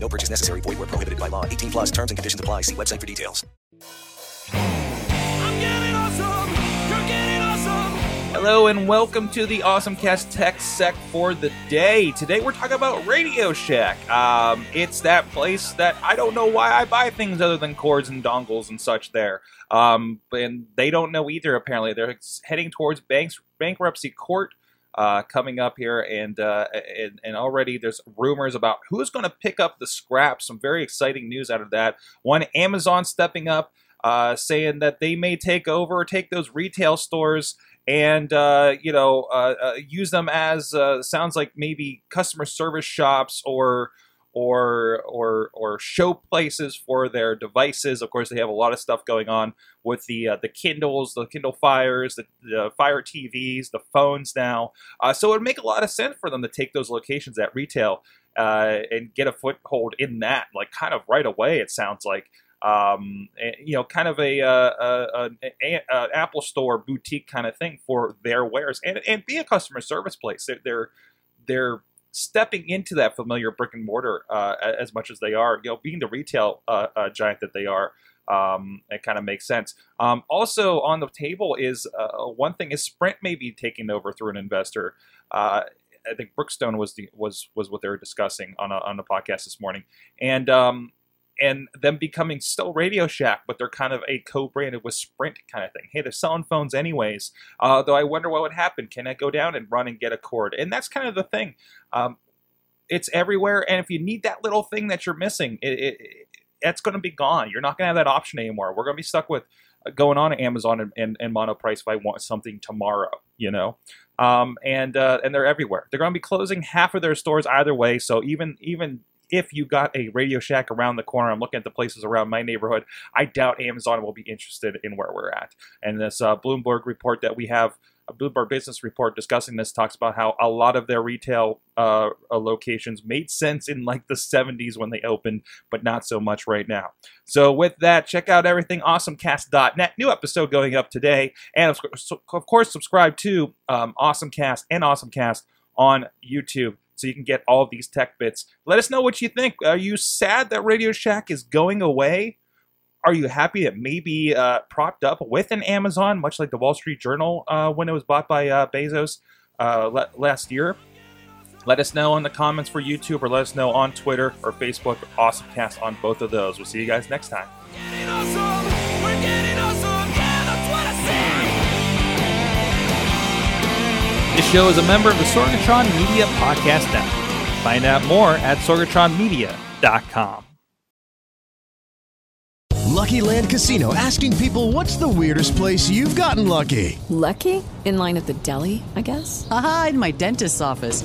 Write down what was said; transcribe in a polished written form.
No purchase necessary. Void where prohibited by law. 18 plus terms and conditions apply. See website for details. I'm getting awesome! You're getting awesome! Hello and welcome to the Awesome Cast Tech Sec for the day. Today we're talking about Radio Shack. It's that place that I don't know why I buy things other than cords and dongles and such there. And they don't know either, apparently. They're heading towards bankruptcy court. Coming up here, and already there's rumors about who's going to pick up the scraps. Some very exciting news out of that. One, Amazon stepping up, saying that they may take those retail stores and use them as sounds like maybe customer service shops or show places for their devices. Of course, they have a lot of stuff going on with the Kindles, the Kindle Fires, the Fire TVs, the phones now. So it would make a lot of sense for them to take those locations at retail and get a foothold in that, like kind of right away, it sounds like. Kind of an Apple Store boutique kind of thing for their wares and be a customer service place. They're stepping into that familiar brick and mortar as much as they are, being the retail giant that they are, it kind of makes sense. Also on the table is one thing is Sprint may be taking over through an investor. I think Brookstone was what they were discussing on the podcast this morning, and them becoming still Radio Shack, but they're kind of a co-branded with Sprint kind of thing. Hey, they're selling phones anyways, though I wonder what would happen. Can I go down and run and get a cord? And that's kind of the thing. It's everywhere, and if you need that little thing that you're missing, that's going to be gone. You're not going to have that option anymore. We're going to be stuck with going on to Amazon and Monoprice if I want something tomorrow, and they're everywhere. They're going to be closing half of their stores either way, so even if you got a Radio Shack around the corner, I'm looking at the places around my neighborhood, I doubt Amazon will be interested in where we're at. And this Bloomberg report that we have, a Bloomberg business report discussing this, talks about how a lot of their retail locations made sense in like the 70s when they opened, but not so much right now. So with that, check out everything, AwesomeCast.net. New episode going up today. And of course, subscribe to AwesomeCast and AwesomeCast on YouTube, so you can get all these tech bits. Let us know what you think. Are you sad that Radio Shack is going away? Are you happy it may be propped up with an Amazon, much like the Wall Street Journal when it was bought by Bezos last year? Let us know in the comments for YouTube, or let us know on Twitter or Facebook, or AwesomeCast on both of those. We'll see you guys next time. This show is a member of the Sorgatron Media Podcast Network. Find out more at sorgatronmedia.com. Lucky Land Casino, asking people, what's the weirdest place you've gotten lucky? Lucky? In line at the deli, I guess? In my dentist's office.